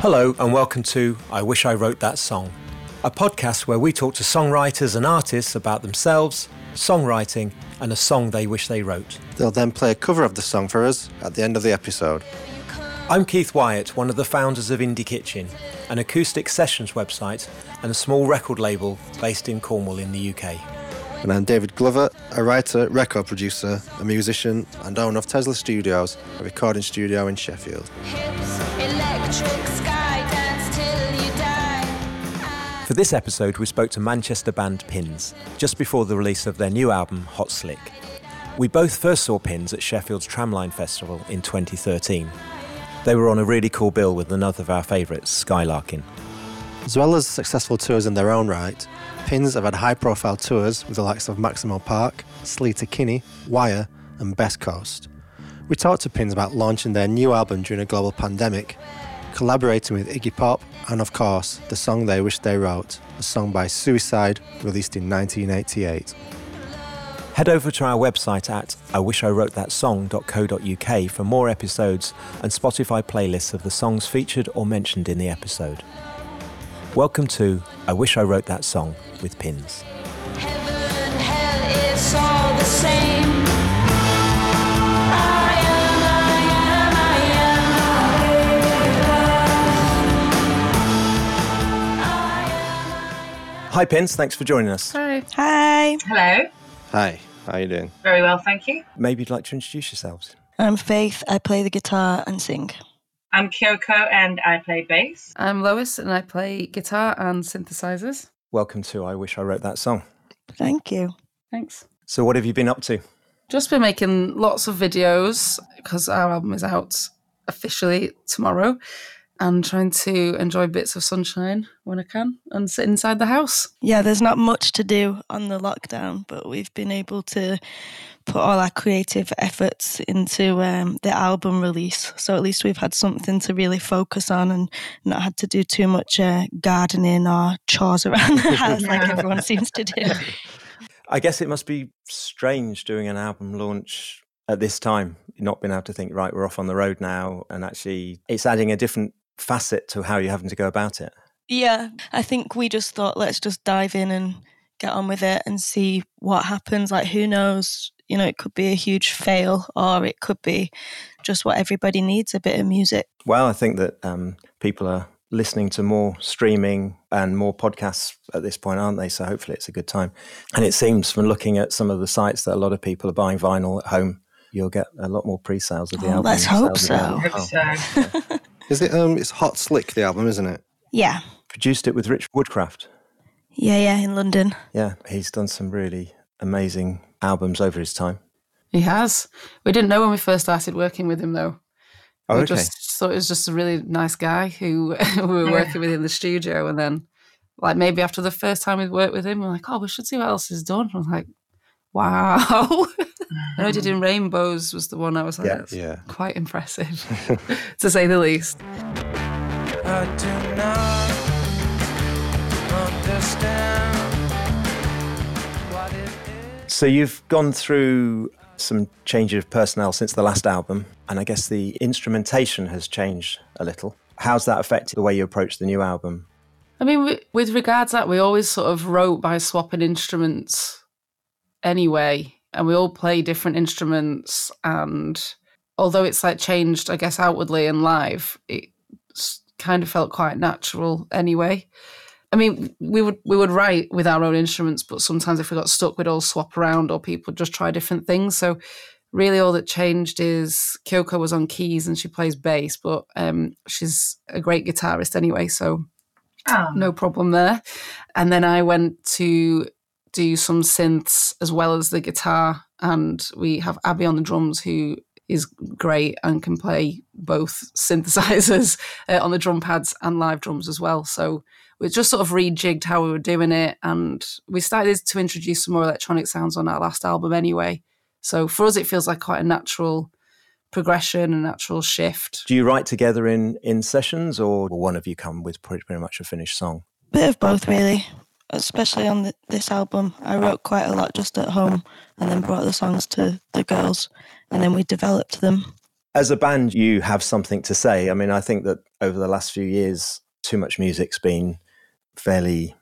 Hello and welcome to I Wish I Wrote That Song, a podcast where we talk to songwriters and artists about themselves, songwriting, and a song they wish they wrote. They'll then play a cover of the song for us at the end of the episode. I'm Keith Wyatt, one of the founders of Indie Kitchen, an acoustic sessions website and a small record label based in Cornwall in the UK. And I'm David Glover, a writer, record producer, a musician, and owner of Tesla Studios, a recording studio in Sheffield. For this episode, we spoke to Manchester band Pins, just before the release of their new album, Hot Slick. We both first saw Pins at Sheffield's Tramline Festival in 2013. They were on a really cool bill with another of our favourites, Skylarkin. As well as successful tours in their own right, Pins have had high-profile tours with the likes of Maximo Park, Sleater-Kinney, Wire and Best Coast. We talked to Pins about launching their new album during a global pandemic, collaborating with Iggy Pop, and of course, the song they wish they wrote, a song by Suicide, released in 1988. Head over to our website at iwishirothatsong.co.uk for more episodes and Spotify playlists of the songs featured or mentioned in the episode. Welcome to I Wish I Wrote That Song with Pins. Heaven, hell, it's all the same. Hi Pins, thanks for joining us. Hi. Hi. Hello. Hi, how are you doing? Very well, thank you. Maybe you'd like to introduce yourselves. I'm Faith, I play the guitar and sing. I'm Kyoko and I play bass. I'm Lois and I play guitar and synthesizers. Welcome to I Wish I Wrote That Song. Thank you. Thanks. So what have you been up to? Just been making lots of videos because our album is out officially tomorrow and trying to enjoy bits of sunshine when I can and sit inside the house. Yeah, there's not much to do on the lockdown, but we've been able to put all our creative efforts into the album release. So at least we've had something to really focus on and not had to do too much gardening or chores around the house like everyone seems to do. I guess it must be strange doing an album launch at this time, not being able to think, right, we're off on the road now, and actually it's adding a different facet to how you're having to go about it. Yeah, I think we just thought, let's just dive in and get on with it and see what happens. Like, who knows? You know, it could be a huge fail or it could be just what everybody needs, a bit of music. Well, I think that people are listening to more streaming and more podcasts at this point, aren't they? So hopefully it's a good time. And it seems from looking at some of the sites that a lot of people are buying vinyl at home, you'll get a lot more pre-sales of the album. Let's hope so. Is it, it's Hot Slick, the album, isn't it? Yeah. Produced it with Rich Woodcraft. Yeah, in London. Yeah, he's done some really amazing albums over his time. He has. We didn't know when we first started working with him, though. Oh, okay. We just thought it was just a really nice guy who we were working with in the studio. And then, like, maybe after the first time we worked with him, we're like, oh, we should see what else he's done. I was like, wow. I know he did In Rainbows was the one I was like, that's quite impressive, to say the least. I do not understand what it is. So you've gone through some change of personnel since the last album, and I guess the instrumentation has changed a little. How's that affected the way you approach the new album? I mean, with regards to that, we always sort of wrote by swapping instruments anyway, and we all play different instruments, and although it's like changed, I guess, outwardly and live, it kind of felt quite natural anyway. I mean, we would write with our own instruments, but sometimes if we got stuck, we'd all swap around or people just try different things. So really all that changed is Kyoko was on keys and she plays bass, but she's a great guitarist anyway, so no problem there. And then I went to do some synths as well as the guitar, and we have Abby on the drums, who is great and can play both synthesizers on the drum pads and live drums as well. So we just sort of rejigged how we were doing it, and we started to introduce some more electronic sounds on our last album anyway. So for us, it feels like quite a natural progression, a natural shift. Do you write together in sessions, or will one of you come with pretty much a finished song? Bit of both, really. Especially on this album, I wrote quite a lot just at home and then brought the songs to the girls and then we developed them. As a band, you have something to say. I mean, I think that over the last few years, too much music's been fairly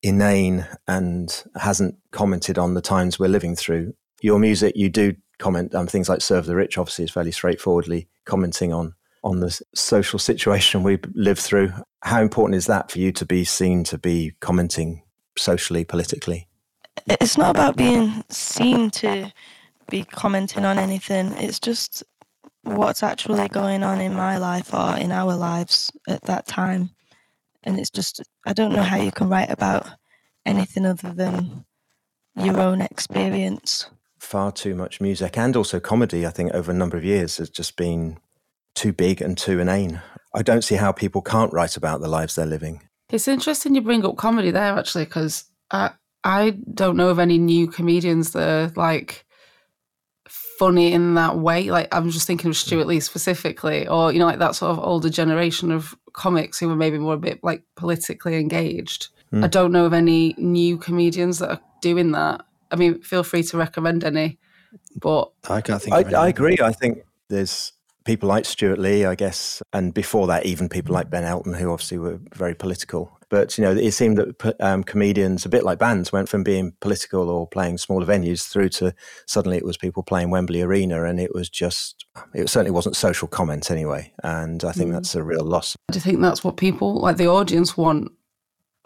inane and hasn't commented on the times we're living through. Your music, you do comment on things like Serve the Rich, obviously, is fairly straightforwardly commenting on the social situation we live through. How important is that for you to be seen to be commenting socially, politically? It's not about being seen to be commenting on anything. It's just what's actually going on in my life or in our lives at that time. And it's just, I don't know how you can write about anything other than your own experience. Far too much music and also comedy, I think, over a number of years has just been too big and too inane. I don't see how people can't write about the lives they're living. It's interesting you bring up comedy there, actually, because I don't know of any new comedians that are, like, funny in that way. Like, I'm just thinking of Stuart Lee specifically, or, you know, like that sort of older generation of comics who were maybe more a bit like politically engaged. I don't know of any new comedians that are doing that. I mean, feel free to recommend any, but I can't think of any. I agree. I think there's people like Stuart Lee, I guess, and before that even people like Ben Elton, who obviously were very political. But, you know, it seemed that comedians, a bit like bands, went from being political or playing smaller venues through to suddenly it was people playing Wembley Arena, and it was just, it certainly wasn't social comment anyway. And I think that's a real loss. Do you think that's what people, like the audience, want?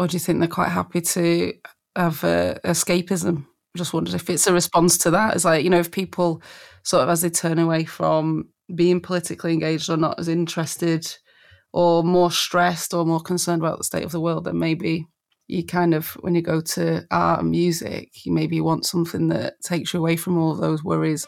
Or do you think they're quite happy to have escapism? I just wondered if it's a response to that. It's like, you know, if people sort of, as they turn away from being politically engaged or not as interested or more stressed or more concerned about the state of the world, then maybe you kind of, when you go to art and music, you maybe want something that takes you away from all of those worries.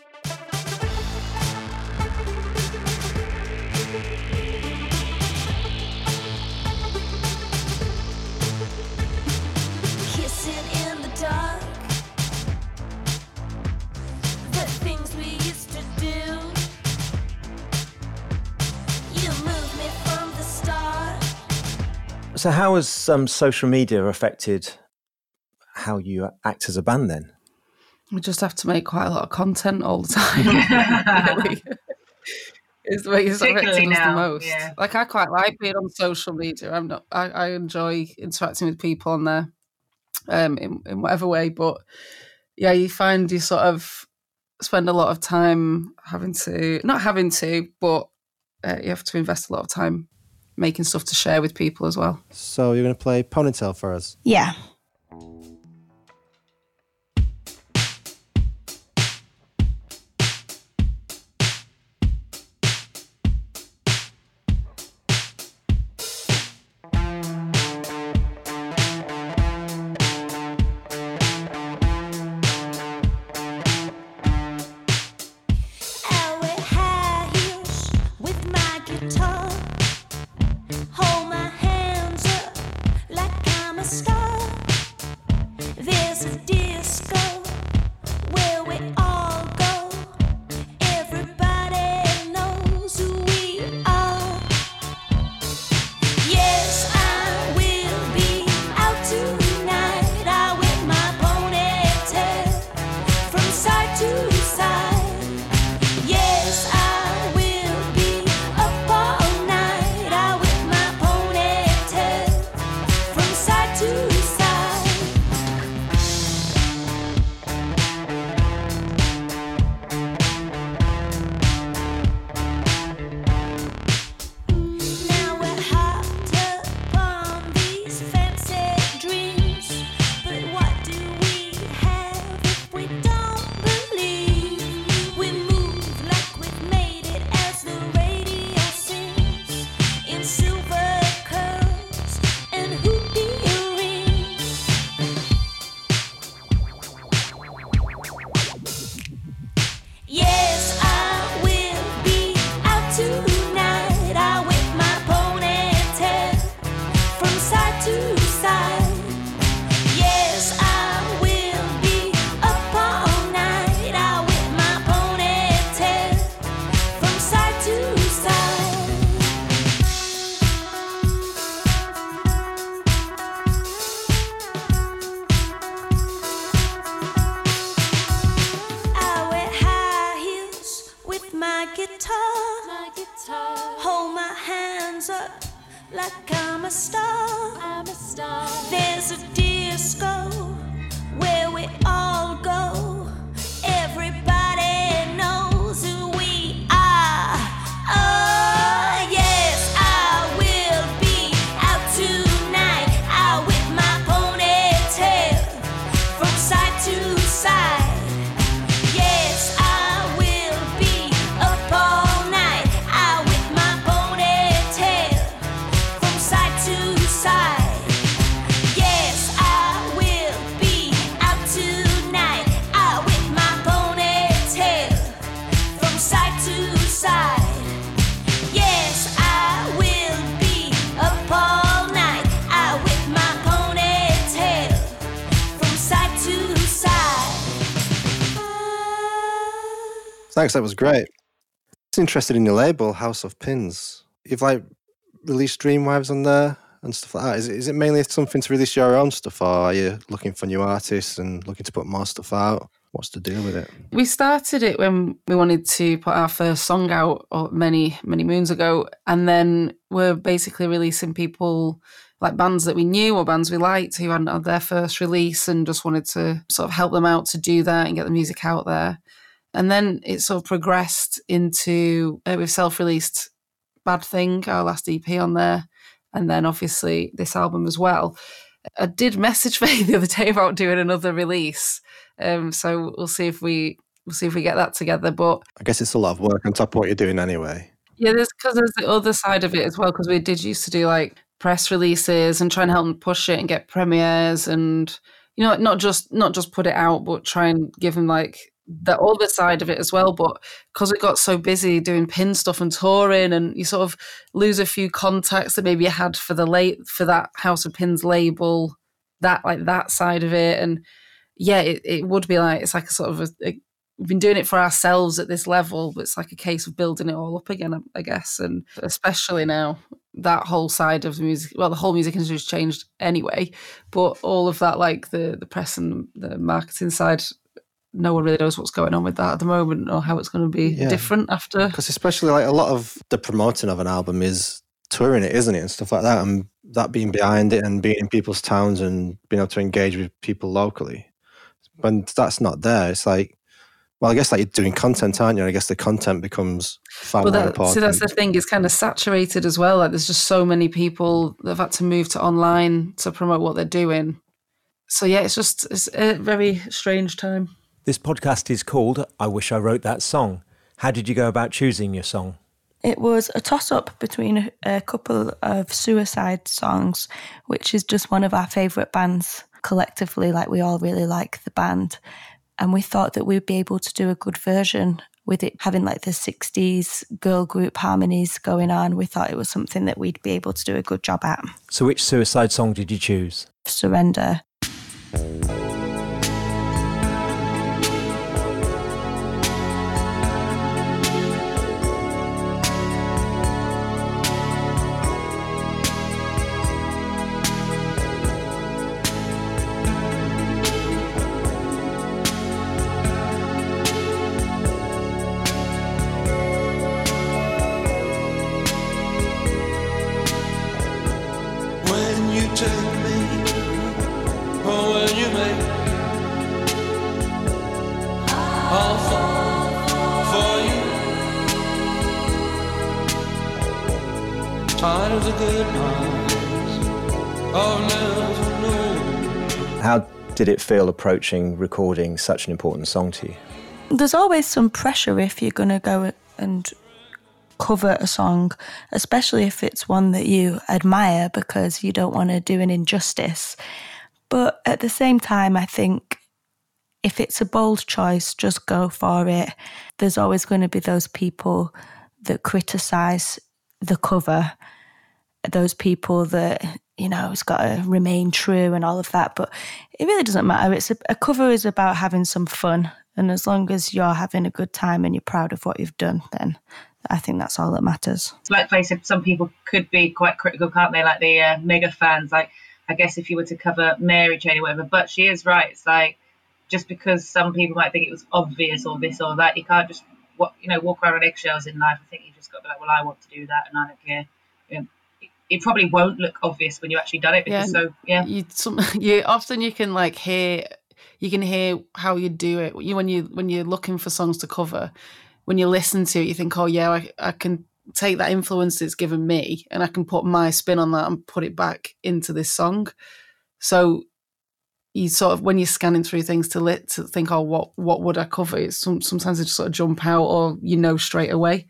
So how has social media affected how you act as a band then? We just have to make quite a lot of content all the time. Really. It's the way you sort of does the most. Yeah. Like, I quite like being on social media. I enjoy interacting with people on there in whatever way. But yeah, you find you sort of spend a lot of time you have to invest a lot of time making stuff to share with people as well. So you're going to play Ponytail for us? Yeah. like I'm a star. I'm a star. There's a disco where we all go. Everybody knows who we are. Oh yes, I will be out tonight, out with my ponytail from side to side. Thanks, that was great. I was interested in your label, House of Pins. You've like released Dreamwives on there and stuff like that. Is it mainly something to release your own stuff, or are you looking for new artists and looking to put more stuff out? What's the deal with it? We started it when we wanted to put our first song out many, many moons ago, and then we're basically releasing people like bands that we knew or bands we liked who hadn't had their first release and just wanted to sort of help them out to do that and get the music out there. And then it sort of progressed into, we've self-released Bad Thing, our last EP on there, and then obviously this album as well. I did message Faye the other day about doing another release, so we'll see if we get that together. But I guess it's a lot of work on top of what you're doing anyway. Yeah, because there's the other side of it as well, because we did used to do like press releases and try and help them push it and get premieres and, you know, not just put it out, but try and give them like the other side of it as well. But because we got so busy doing pin stuff and touring, and you sort of lose a few contacts that maybe you had for that House of Pins label, that side of it. And yeah, it would be like, it's like a sort of we've been doing it for ourselves at this level, but it's like a case of building it all up again, I guess. And especially now, that whole side of the music, well, the whole music industry has changed anyway, but all of that, like the press and the marketing side, no one really knows what's going on with that at the moment or how it's going to be different after. Because especially like a lot of the promoting of an album is touring it, isn't it? And stuff like that. And that being behind it and being in people's towns and being able to engage with people locally. When that's not there, it's like, well, I guess like you're doing content, aren't you? And I guess the content becomes far more important. See, that's the thing. It's kind of saturated as well. Like there's just so many people that have had to move to online to promote what they're doing. So yeah, it's a very strange time. This podcast is called I Wish I Wrote That Song. How did you go about choosing your song? It was a toss-up between a couple of Suicide songs, which is just one of our favourite bands collectively. Like, we all really like the band. And we thought that we'd be able to do a good version with it having like the 60s girl group harmonies going on. We thought it was something that we'd be able to do a good job at. So which Suicide song did you choose? Surrender. Did it feel approaching recording such an important song to you? There's always some pressure if you're going to go and cover a song, especially if it's one that you admire, because you don't want to do an injustice. But at the same time, I think if it's a bold choice, just go for it. There's always going to be those people that criticise the cover, those people that, you know, it's got to remain true and all of that, but it really doesn't matter. It's a cover is about having some fun, and as long as you're having a good time and you're proud of what you've done, then I think that's all that matters. Let's face it, some people could be quite critical, can't they? Like the mega fans, like I guess if you were to cover Mary Jane or whatever, but she is right. It's like, just because some people might think it was obvious or this or that, you can't just walk around on eggshells in life. I think you just got to be like, well, I want to do that and I don't care. You know, it probably won't look obvious when you actually done it. Because often you can like hear, you can hear how you do it. When you're looking for songs to cover, when you listen to it, you think, oh yeah, I can take that influence it's given me and I can put my spin on that and put it back into this song. So you sort of, when you're scanning through things to think, oh, what would I cover? It's sometimes it just sort of jump out, or straight away,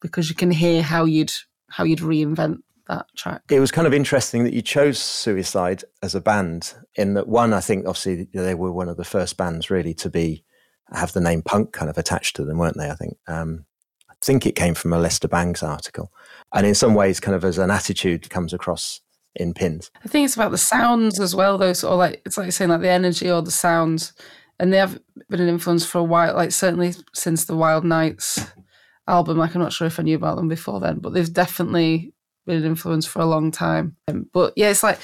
because you can hear how you'd reinvent that track. It was kind of interesting that you chose Suicide as a band, in that one, I think obviously they were one of the first bands really to have the name punk kind of attached to them, weren't they? I think I think it came from a Lester Bangs article, and in some ways, kind of as an attitude, comes across in Pins. I think it's about the sounds as well, though. Sort of like, it's like you're saying, like the energy or the sounds, and they have been an influence for a while. Like certainly since the Wild Nights album. Like I'm not sure if I knew about them before then, but they've definitely been an influence for a long time. But yeah, it's like,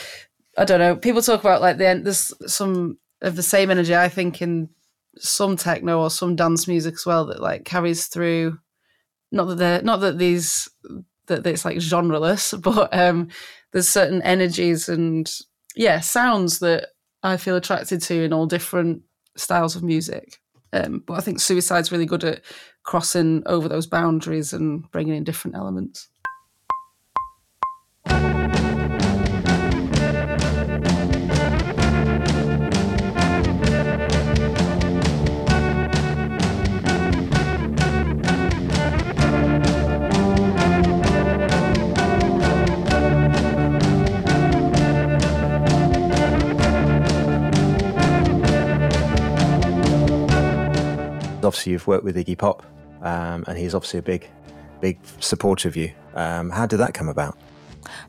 I don't know. People talk about like there's some of the same energy, I think, in some techno or some dance music as well, that like carries through. Not that it's like genreless, but there's certain energies and sounds that I feel attracted to in all different styles of music. But I think Suicide's really good at crossing over those boundaries and bringing in different elements. Obviously you've worked with Iggy Pop, and he's obviously a big supporter of you. How did that come about?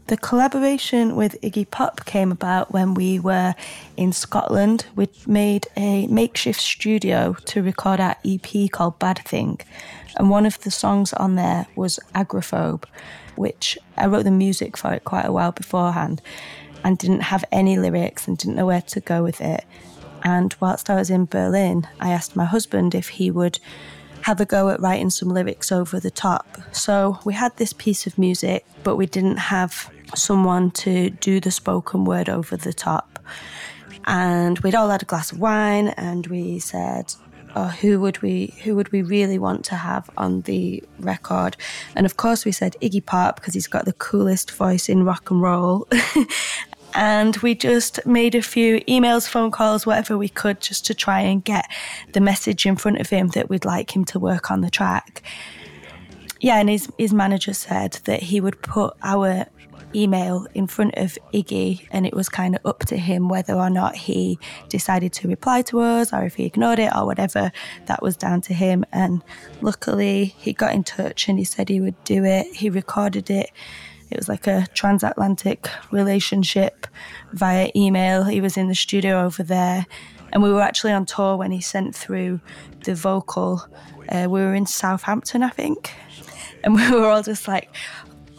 The collaboration with Iggy Pop came about when we were in Scotland. We made a makeshift studio to record our EP called Bad Thing, and one of the songs on there was Agrophobe, which I wrote the music for it quite a while beforehand and didn't have any lyrics and didn't know where to go with it. And whilst I was in Berlin, I asked my husband if he would have a go at writing some lyrics over the top. So we had this piece of music, but we didn't have someone to do the spoken word over the top. And we'd all had a glass of wine, and we said, oh, who would we really want to have on the record? And of course we said Iggy Pop, because he's got the coolest voice in rock and roll. And we just made a few emails, phone calls, whatever we could, just to try and get the message in front of him that we'd like him to work on the track. Yeah, and his manager said that he would put our email in front of Iggy, and it was kind of up to him whether or not he decided to reply to us, or if he ignored it or whatever. That was down to him. And luckily he got in touch and he said he would do it. He recorded it. It was like a transatlantic relationship via email. He was in the studio over there, and we were actually on tour when he sent through the vocal. We were in Southampton, I think, and we were all just like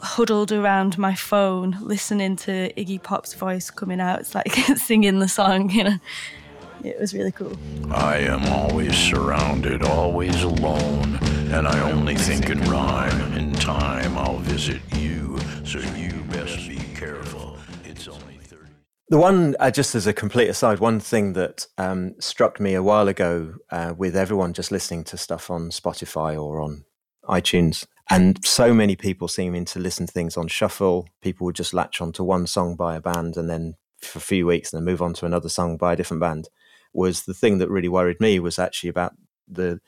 huddled around my phone listening to Iggy Pop's voice coming out. It's like singing the song, you know. It was really cool. I am always surrounded, always alone, and I only think in rhyme. In time I'll visit you, so you best be careful. It's only 30. The one, just as a complete aside, one thing that struck me a while ago with everyone just listening to stuff on Spotify or on iTunes, and so many people seeming to listen to things on shuffle. People would just latch onto one song by a band and then for a few weeks and then move on to another song by a different band. Was the thing that really worried me was actually about the,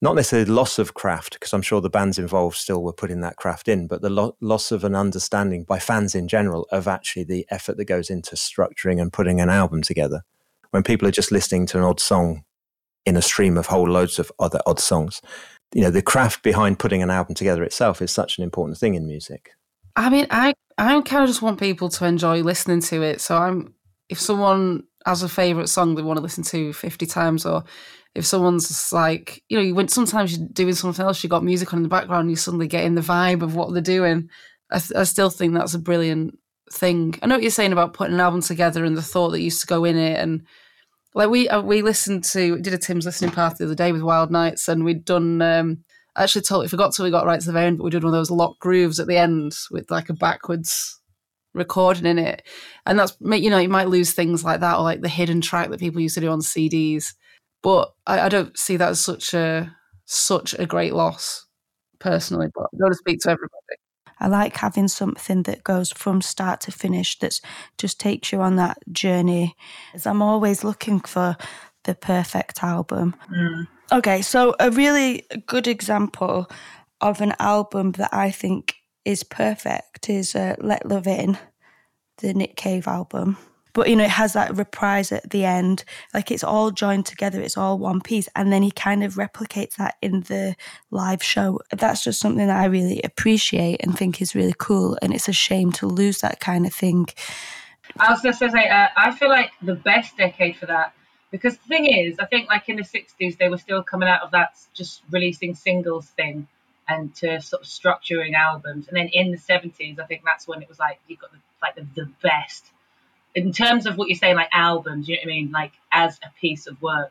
not necessarily loss of craft, because I'm sure the bands involved still were putting that craft in, but the loss of an understanding by fans in general of actually the effort that goes into structuring and putting an album together. When people are just listening to an odd song in a stream of whole loads of other odd songs, the craft behind putting an album together itself is such an important thing in music. I mean, I kind of just want people to enjoy listening to it. So if someone has a favourite song they want to listen to 50 times, or if someone's just like, when sometimes you're doing something else, you got music on in the background and you suddenly get in the vibe of what they're doing. I still think that's a brilliant thing. I know what you're saying about putting an album together and the thought that used to go in it. And like we listened to, did a Tim's listening party the other day with Wild Nights, and we'd done... I actually totally forgot till we got right to the very end, but we did one of those locked grooves at the end with like a backwards recording in it. And that's, you know, you might lose things like that, or like the hidden track that people used to do on CDs. But I don't see that as such a great loss personally, but I don't want to speak to everybody. I like having something that goes from start to finish, that just takes you on that journey. I'm always looking for the perfect album. Mm. Okay, so a really good example of an album that I think is perfect is Let Love In, the Nick Cave album. But, you know, it has that reprise at the end. Like, it's all joined together. It's all one piece. And then he kind of replicates that in the live show. That's just something that I really appreciate and think is really cool. And it's a shame to lose that kind of thing. I was going to say, I feel like the best decade for that, because the thing is, I think, like, in the 60s, they were still coming out of that just releasing singles thing and to sort of structuring albums. And then in the 70s, I think that's when it was like you got the best. In terms of what you're saying, like albums, you know what I mean? Like as a piece of work.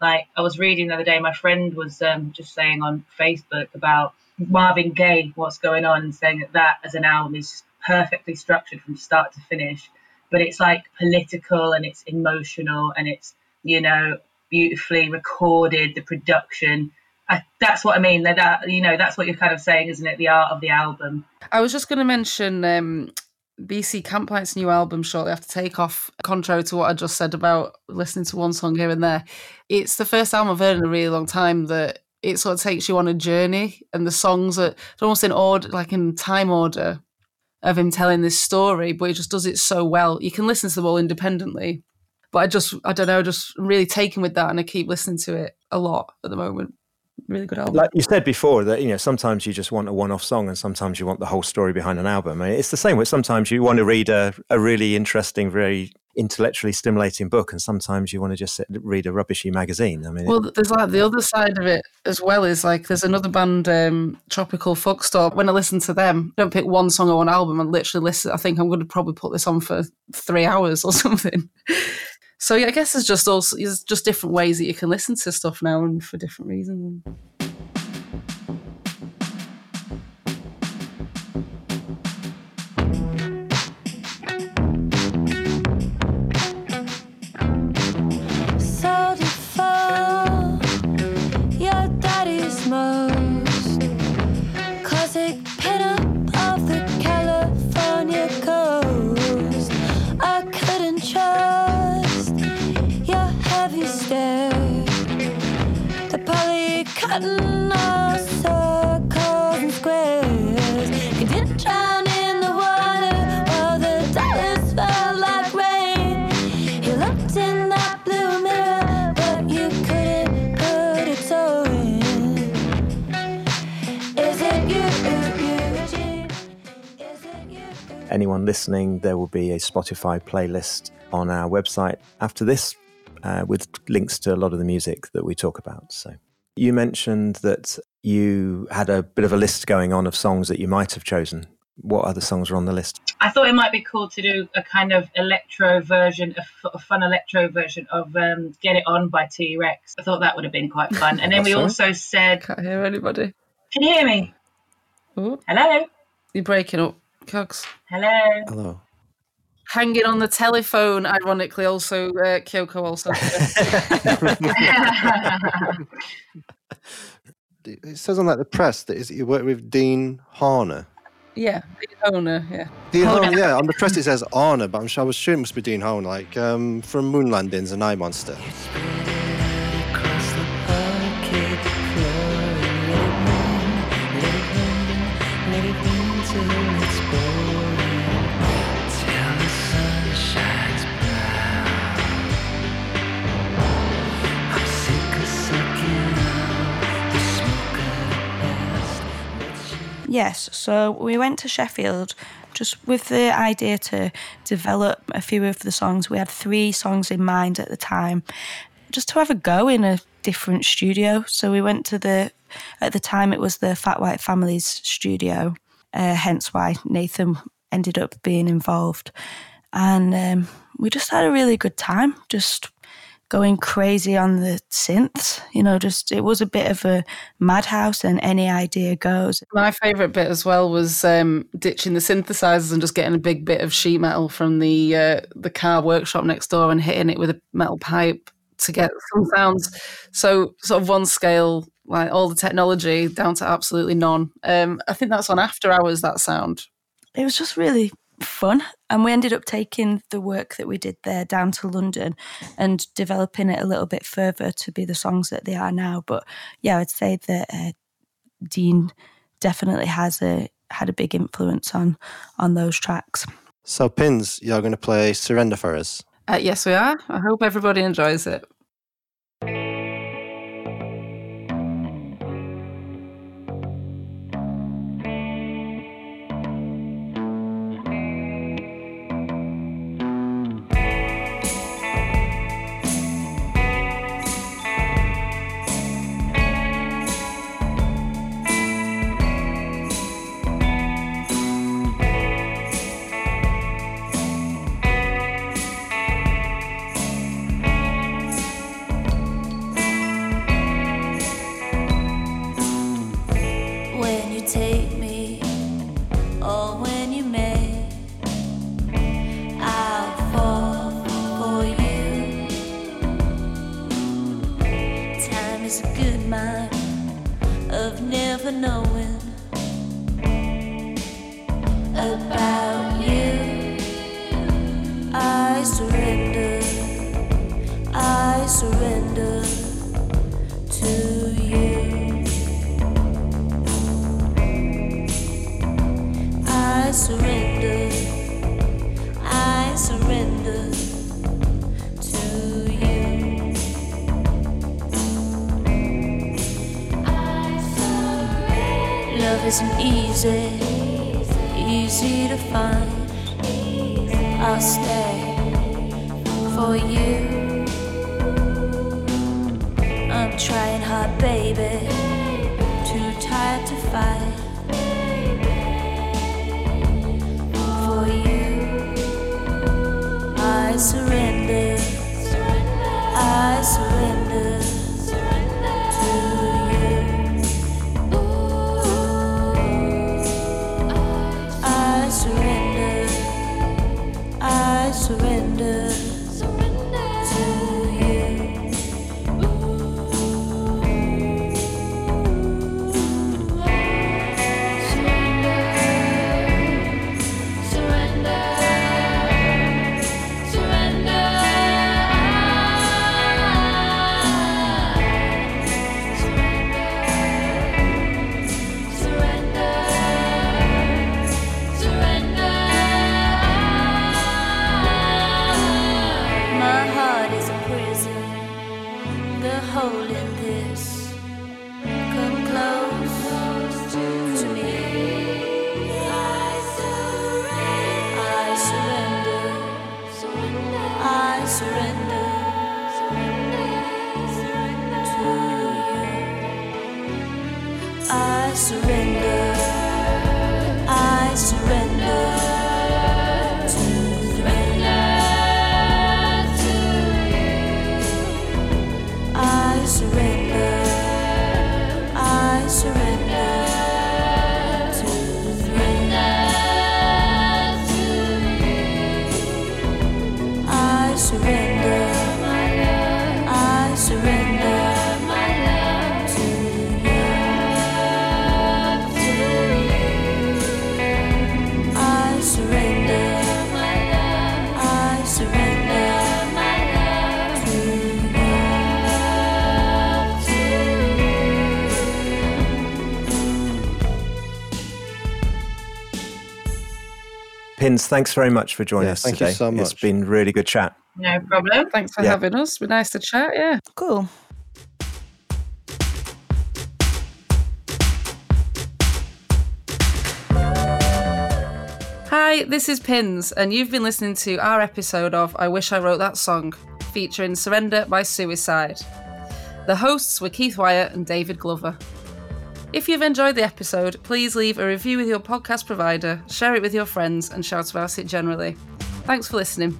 Like I was reading the other day, my friend was just saying on Facebook about Marvin Gaye, What's Going On, and saying that as an album is perfectly structured from start to finish. But it's like political and it's emotional and it's, you know, beautifully recorded, the production. That's what I mean. That, you know, that's what you're kind of saying, isn't it? The art of the album. I was just going to mention... BC Camplight's new album shortly after Takeoff, contrary to what I just said about listening to one song here and there. It's the first album I've heard in a really long time that it sort of takes you on a journey, and the songs are almost in order, like in time order of him telling this story, but he just does it so well. You can listen to them all independently, but I don't know, I'm really taken with that, and I keep listening to it a lot at the moment. Really good album. Like you said before, that, you know, sometimes you just want a one-off song and sometimes you want the whole story behind an album. I mean, it's the same way. Sometimes you want to read a really interesting, very intellectually stimulating book, and sometimes you want to just read a rubbishy magazine. I mean, there's like the other side of it as well. Is like there's another band, Tropical Folk Store. When I listen to them, I don't pick one song or one album. I literally listen. I think I'm going to probably put this on for 3 hours or something. So yeah, I guess there's just different ways that you can listen to stuff now and for different reasons. So to follow your daddy's most classic pinup of the California coast. I couldn't trust you stare, the polycotton of circles and squares. You didn't drown in the water while the dollars fell like rain. You looked in that blue mirror, but you couldn't put it all in. Is it you? Is it you? Anyone listening, there will be a Spotify playlist on our website after this, with links to a lot of the music that we talk about. So you mentioned that you had a bit of a list going on of songs that you might have chosen. What other songs were on the list? I thought it might be cool to do a kind of electro version, a fun electro version of Get It On by T-Rex. I thought that would have been quite fun. And then we also said... Can't hear anybody. Can you hear me? Ooh. Hello? You're breaking up, Cogs. Hello. Hanging on the Telephone, ironically, also Kyoko also. It says on like the press that you work with Dean Horner. Yeah, Dean Horner, yeah. Dean Horner, yeah. On the press it says Horner, but I was sure it must be Dean Horner, like from Moon Landings and Eye Monster. Yes, so we went to Sheffield just with the idea to develop a few of the songs. We had 3 songs in mind at the time, just to have a go in a different studio. So we went to at the time it was the Fat White Family's studio, hence why Nathan ended up being involved. And we just had a really good time, just going crazy on the synths. You know, just it was a bit of a madhouse and any idea goes. My favourite bit as well was ditching the synthesizers and just getting a big bit of sheet metal from the car workshop next door and hitting it with a metal pipe to get some sounds. So sort of one scale, like all the technology down to absolutely none. I think that's on After Hours, that sound. It was just really fun, and we ended up taking the work that we did there down to London and developing it a little bit further to be the songs that they are now. But yeah, I'd say that Dean definitely had a big influence on those tracks. So Pins, you're going to play Surrender for us. Yes, we are. I hope everybody enjoys it. Pins, thanks very much for joining us today. Thank you so much. It's been really good chat. No problem. Thanks for having us. It's been nice to chat, yeah. Cool. Hi, this is Pins, and you've been listening to our episode of I Wish I Wrote That Song, featuring Surrender by Suicide. The hosts were Keith Wire and David Glover. If you've enjoyed the episode, please leave a review with your podcast provider, share it with your friends, and shout about it generally. Thanks for listening.